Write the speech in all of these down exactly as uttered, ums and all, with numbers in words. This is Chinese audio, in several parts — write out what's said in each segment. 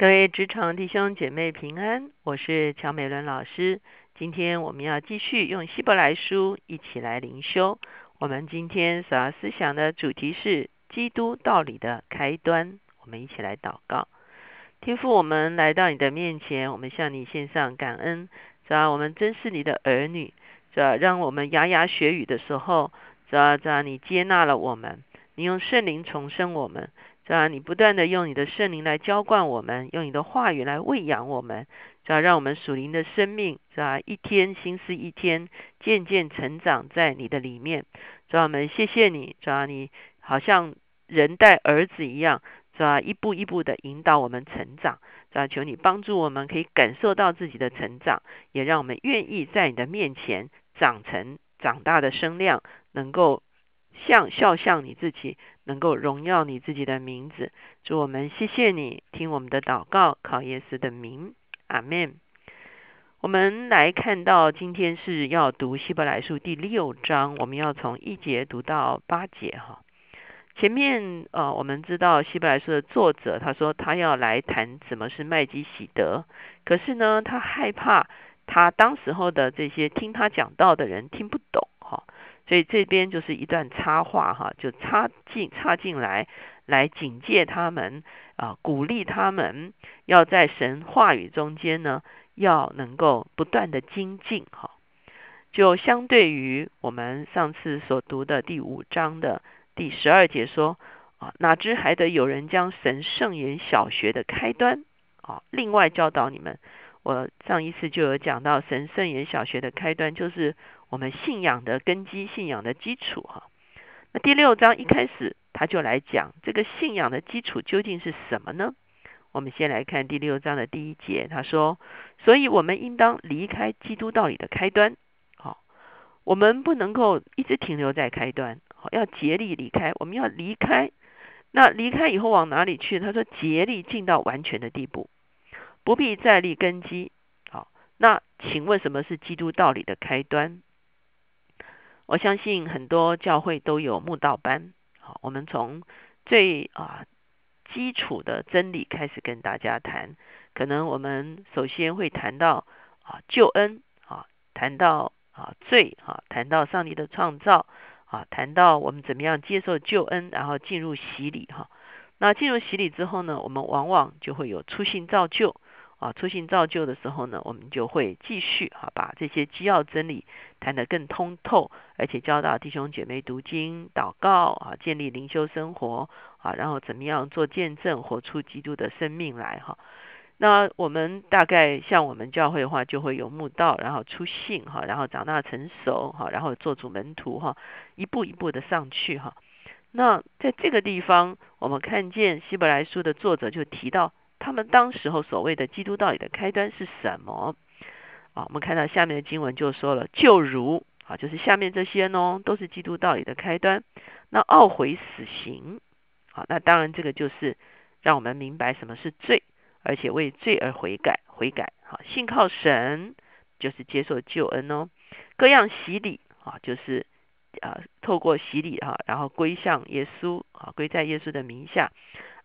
各位职场弟兄姐妹平安，我是乔美伦老师。今天我们要继续用希伯来书一起来灵修。我们今天所要思想的主题是基督道理的开端。我们一起来祷告。天父，我们来到你的面前，我们向你献上感恩，主啊，我们真是你的儿女，主啊，让我们牙牙学语的时候，主啊，主啊，你接纳了我们，你用圣灵重生我们，主啊，你不断的用你的圣灵来浇灌我们，用你的话语来喂养我们，主啊，让我们属灵的生命，主啊，一天新似一天，渐渐成长在你的里面。主啊，我们谢谢你，主啊，你好像人带儿子一样，主啊，一步一步的引导我们成长。主啊，求你帮助我们可以感受到自己的成长，也让我们愿意在你的面前长成长大的身量，能够像肖像你自己，能够荣耀你自己的名字。主，我们谢谢你，听我们的祷告，靠耶稣的名，阿们。我们来看到今天是要读希伯来书第六章，我们要从一节读到八节哈。前面呃，我们知道希伯来书的作者他说他要来谈什么是麦基洗德，可是呢，他害怕他当时候的这些听他讲道的人听不懂哈。所以这边就是一段插话哈，就插进插进来，来警戒他们啊，鼓励他们要在神话语中间呢，要能够不断的精进哈。就相对于我们上次所读的第五章的第十二节说啊，哪知还得有人将神圣言小学的开端啊，另外教导你们。我上一次就有讲到神圣言小学的开端就是我们信仰的根基，信仰的基础哈。那第六章一开始他就来讲这个信仰的基础究竟是什么呢？我们先来看第六章的第一节，他说：所以我们应当离开基督道理的开端，好，我们不能够一直停留在开端，好，要竭力离开，我们要离开。那离开以后往哪里去？他说竭力进到完全的地步，不必再立根基。好，那请问什么是基督道理的开端？我相信很多教会都有慕道班。好，我们从最啊基础的真理开始跟大家谈。可能我们首先会谈到啊救恩啊，谈到啊罪啊，谈到上帝的创造啊，谈到我们怎么样接受救恩，然后进入洗礼哈。那进入洗礼之后呢，我们往往就会有初信造就。啊，初信造就的时候呢，我们就会继续啊，把这些基要真理谈得更通透，而且教导弟兄姐妹读经、祷告啊，建立灵修生活啊，然后怎么样做见证，活出基督的生命来哈、啊。那我们大概像我们教会的话，就会有慕道，然后初信哈、啊，然后长大成熟哈、啊，然后做主门徒哈、啊，一步一步的上去哈、啊。那在这个地方，我们看见希伯来书的作者就提到，他们当时候所谓的基督道理的开端是什么？啊，我们看到下面的经文就说了，就如啊，就是下面这些呢，都是基督道理的开端。那懊悔死刑，啊，那当然这个就是让我们明白什么是罪，而且为罪而悔改，悔改。啊，信靠神就是接受救恩哦。各样洗礼啊，就是啊，透过洗礼啊，然后归向耶稣啊，归在耶稣的名下。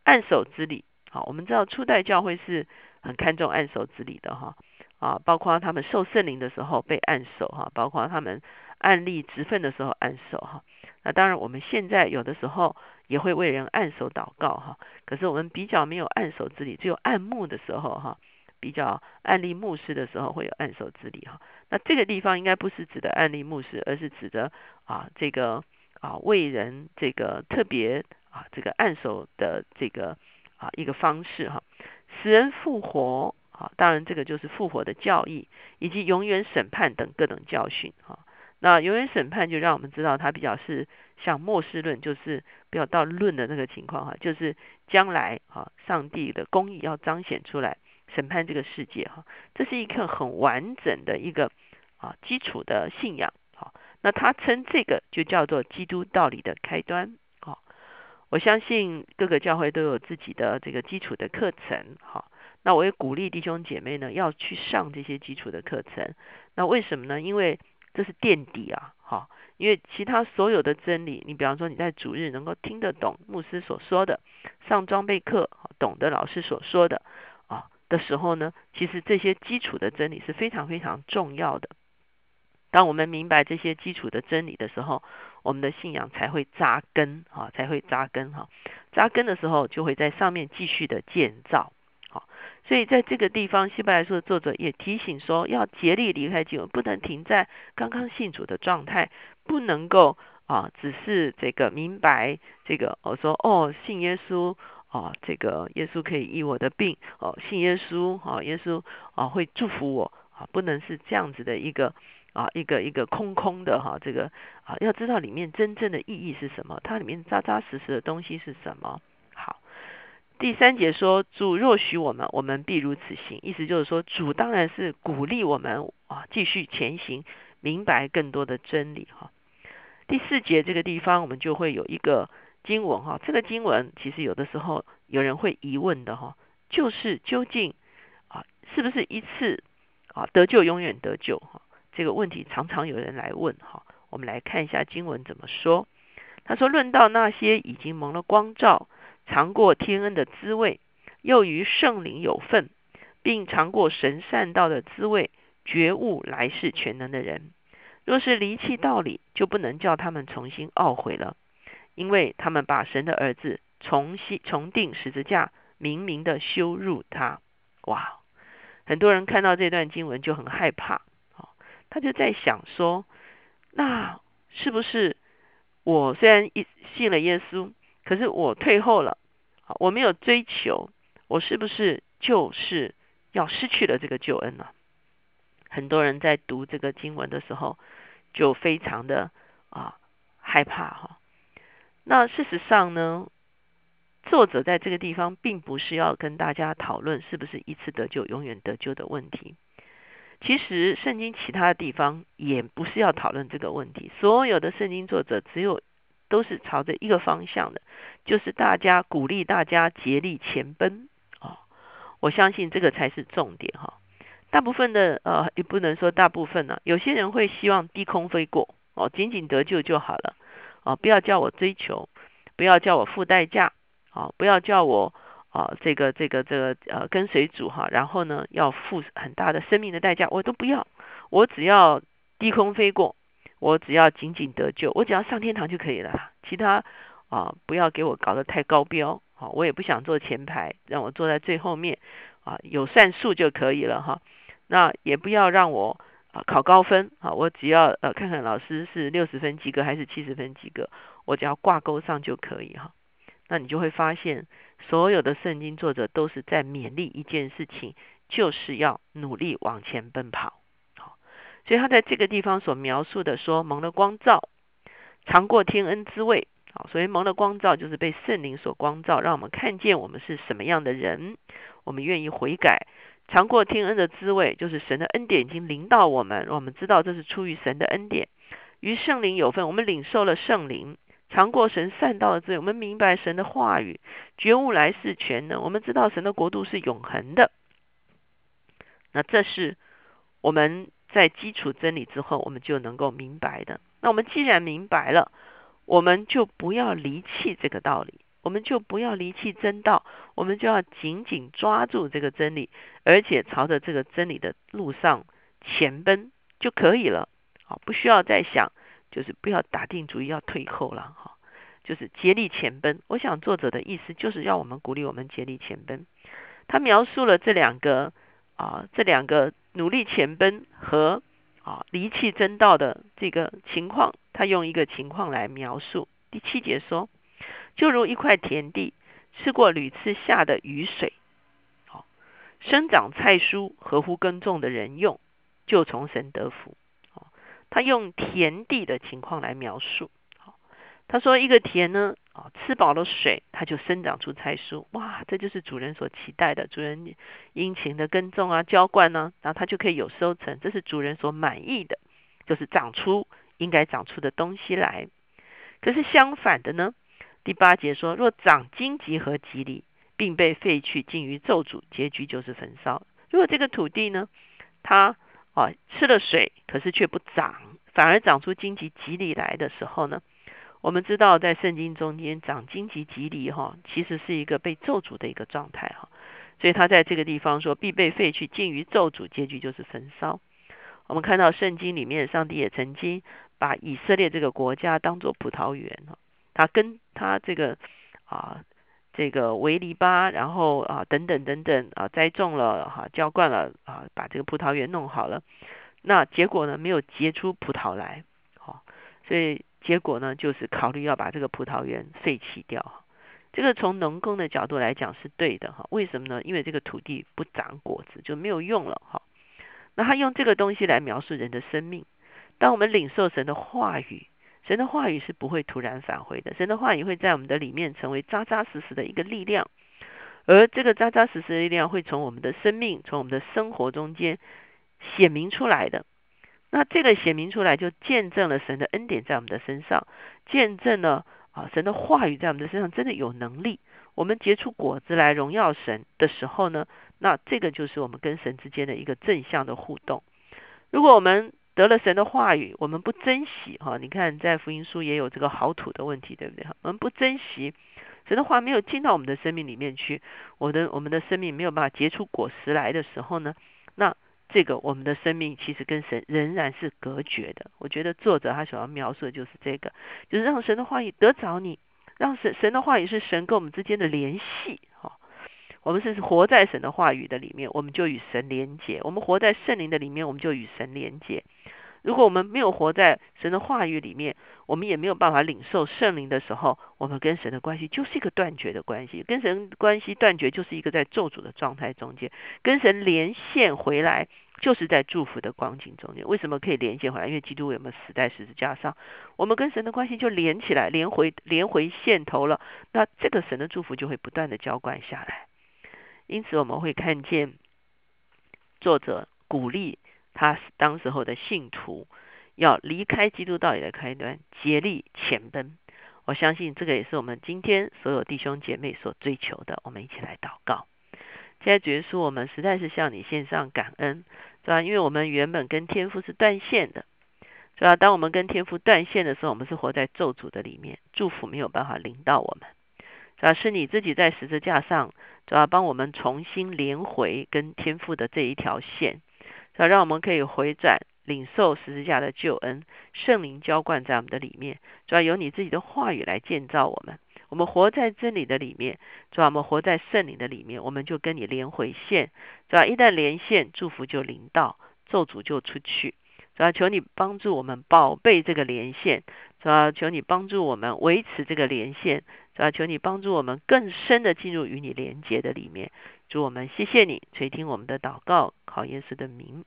按手之礼。好，我们知道初代教会是很看重按手之礼的哈，啊，包括他们受圣灵的时候被按手哈，包括他们按立职分的时候按手哈。那当然我们现在有的时候也会为人按手祷告哈，可是我们比较没有按手之礼，只有按牧的时候哈，比较按立牧师的时候会有按手之礼哈。那这个地方应该不是指的按立牧师，而是指的啊这个啊为人这个特别啊这个按手的这个。啊，一个方式哈，使人复活啊，当然这个就是复活的教义，以及永远审判等各种教训哈。那永远审判就让我们知道，它比较是像末世论，就是不要到论的那个情况哈，就是将来啊，上帝的公义要彰显出来，审判这个世界哈。这是一个很完整的一个啊基础的信仰哈。那他称这个就叫做基督道理的开端。我相信各个教会都有自己的这个基础的课程，好，那我也鼓励弟兄姐妹呢要去上这些基础的课程。那为什么呢？因为这是垫底啊，好，因为其他所有的真理，你比方说你在主日能够听得懂牧师所说的，上装备课懂得老师所说的，的时候呢，其实这些基础的真理是非常非常重要的。当我们明白这些基础的真理的时候，我们的信仰才会扎根啊，才会扎根哈。扎根的时候，就会在上面继续的建造。好，所以在这个地方，希伯来书的作者也提醒说，要竭力离开经文，不能停在刚刚信主的状态，不能够啊，只是这个明白这个我说哦，信耶稣。哦，这个耶稣可以医我的病，哦，信耶稣，哦，耶稣啊会祝福我啊，不能是这样子的一个啊一个一个空空的哈、啊，这个啊要知道里面真正的意义是什么，它里面扎扎实实的东西是什么。好，第三节说主若许我们，我们必如此行，意思就是说主当然是鼓励我们啊继续前行，明白更多的真理哈、啊。第四节这个地方我们就会有一个。经文哈，这个经文其实有的时候有人会疑问的哈，就是究竟啊是不是一次啊得救永远得救哈？这个问题常常有人来问哈。我们来看一下经文怎么说。他说：“论到那些已经蒙了光照，尝过天恩的滋味，又于圣灵有份，并尝过神善道的滋味，觉悟来世全能的人，若是离弃道理，就不能叫他们重新懊悔了。”因为他们把神的儿子重新重定十字架，明明的羞辱他。哇，很多人看到这段经文就很害怕、哦、他就在想说，那是不是我虽然信了耶稣，可是我退后了，我没有追求，我是不是就是要失去了这个救恩呢、啊？很多人在读这个经文的时候就非常的啊害怕哈、哦。那事实上呢，作者在这个地方并不是要跟大家讨论是不是一次得救永远得救的问题。其实圣经其他的地方也不是要讨论这个问题，所有的圣经作者只有都是朝着一个方向的，就是大家鼓励大家竭力前奔、哦、我相信这个才是重点哈、哦。大部分的呃也不能说大部分呢、啊，有些人会希望低空飞过哦，仅仅得救就好了。啊、不要叫我追求，不要叫我付代价，啊、不要叫我、啊、这个这个这个呃跟随主哈、啊，然后呢要付很大的生命的代价，我都不要，我只要低空飞过，我只要仅仅得救，我只要上天堂就可以了，其他啊不要给我搞得太高标，啊、我也不想坐前排，让我坐在最后面，啊、有算数就可以了哈、啊，那也不要让我。考高分啊！我只要呃看看老师是六十分及格还是七十分及格，我只要挂钩上就可以哈。那你就会发现，所有的圣经作者都是在勉励一件事情，就是要努力往前奔跑。好，所以他在这个地方所描述的说，蒙了光照，尝过天恩滋味。好，所以蒙了光照就是被圣灵所光照，让我们看见我们是什么样的人，我们愿意悔改。尝过天恩的滋味，就是神的恩典已经临到我们，我们知道这是出于神的恩典。于圣灵有份，我们领受了圣灵。尝过神善道的滋味，我们明白神的话语，觉悟来世全能，我们知道神的国度是永恒的。那这是我们在基础真理之后，我们就能够明白的。那我们既然明白了，我们就不要离弃这个道理。我们就不要离弃真道，我们就要紧紧抓住这个真理，而且朝着这个真理的路上前奔就可以了。好，不需要再想，就是不要打定主意要退后了哈，就是竭力前奔。我想作者的意思就是要我们鼓励我们竭力前奔。他描述了这两个啊，这两个努力前奔和啊离弃真道的这个情况，他用一个情况来描述。第七节说。就如一块田地，吃过屡次下的雨水，哦、生长菜蔬，合乎耕种的人用，就从神得福。哦、他用田地的情况来描述。哦、他说一个田呢，哦、吃饱了水，它就生长出菜蔬。哇，这就是主人所期待的，主人殷勤的耕种啊，浇灌啊，然后它就可以有收成，这是主人所满意的，就是长出应该长出的东西来。可是相反的呢？第八节说，若长荆棘和棘藜，并被废去，尽于咒诅，结局就是焚烧。如果这个土地呢，它啊吃了水，可是却不长，反而长出荆棘、棘藜来的时候呢，我们知道在圣经中间，长荆棘、棘藜哈，其实是一个被咒诅的一个状态哈。所以他在这个地方说必被废去，尽于咒诅，结局就是焚烧。我们看到圣经里面，上帝也曾经把以色列这个国家当作葡萄园，他跟他这个啊这个维黎巴，然后啊等等等等啊栽种了哈、啊、浇灌了啊，把这个葡萄园弄好了，那结果呢没有结出葡萄来，好、啊，所以结果呢就是考虑要把这个葡萄园废弃掉。这个从农耕的角度来讲是对的哈，为什么呢？因为这个土地不长果子就没有用了哈。那他用这个东西来描述人的生命。当我们领受神的话语，神的话语是不会突然返回的，神的话语会在我们的里面成为扎扎实实的一个力量，而这个扎扎实实的力量会从我们的生命，从我们的生活中间显明出来的。那这个显明出来就见证了神的恩典在我们的身上，见证了啊，神的话语在我们的身上真的有能力，我们结出果子来荣耀神的时候呢，那这个就是我们跟神之间的一个正向的互动。如果我们得了神的话语，我们不珍惜哈、啊，你看在福音书也有这个好土的问题，对不对？我们不珍惜神的话没有进到我们的生命里面去，我的我们的生命没有办法结出果实来的时候呢，那这个我们的生命其实跟神仍然是隔绝的。我觉得作者他想要描述的就是这个，就是让神的话语得着你，让神神的话语是神跟我们之间的联系、哦、我们是活在神的话语的里面，我们就与神连结，我们活在圣灵的里面，我们就与神连结。如果我们没有活在神的话语里面，我们也没有办法领受圣灵的时候，我们跟神的关系就是一个断绝的关系，跟神关系断绝就是一个在咒诅的状态中间，跟神连线回来就是在祝福的光景中间。为什么可以连线回来？因为基督有没有死在十字架上，我们跟神的关系就连起来，连回连回线头了，那这个神的祝福就会不断的浇灌下来。因此我们会看见作者鼓励他当时候的信徒要离开基督道理的开端，竭力前奔。我相信这个也是我们今天所有弟兄姐妹所追求的。我们一起来祷告。现在主耶稣，我们实在是向你献上感恩，是吧？因为我们原本跟天父是断线的，是吧？当我们跟天父断线的时候，我们是活在咒诅的里面，祝福没有办法临到我们，主要是你自己在十字架上，主要帮我们重新连回跟天父的这一条线，让我们可以回转领受十字架的救恩，圣灵浇灌在我们的里面，主要由你自己的话语来建造我们，我们活在真理的里面，主要我们活在圣灵的里面，我们就跟你连回线，主要一旦连线，祝福就临到，咒诅就出去。主要求你帮助我们宝贝这个连线，主要求你帮助我们维持这个连线，主要求你帮助我们更深的进入与你连结的里面。主，我们谢谢你垂听我们的祷告，靠耶稣的名，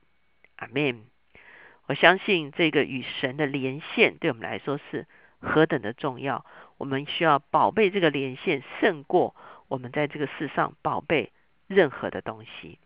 阿们。我相信这个与神的连线对我们来说是何等的重要，我们需要宝贝这个连线胜过我们在这个世上宝贝任何的东西。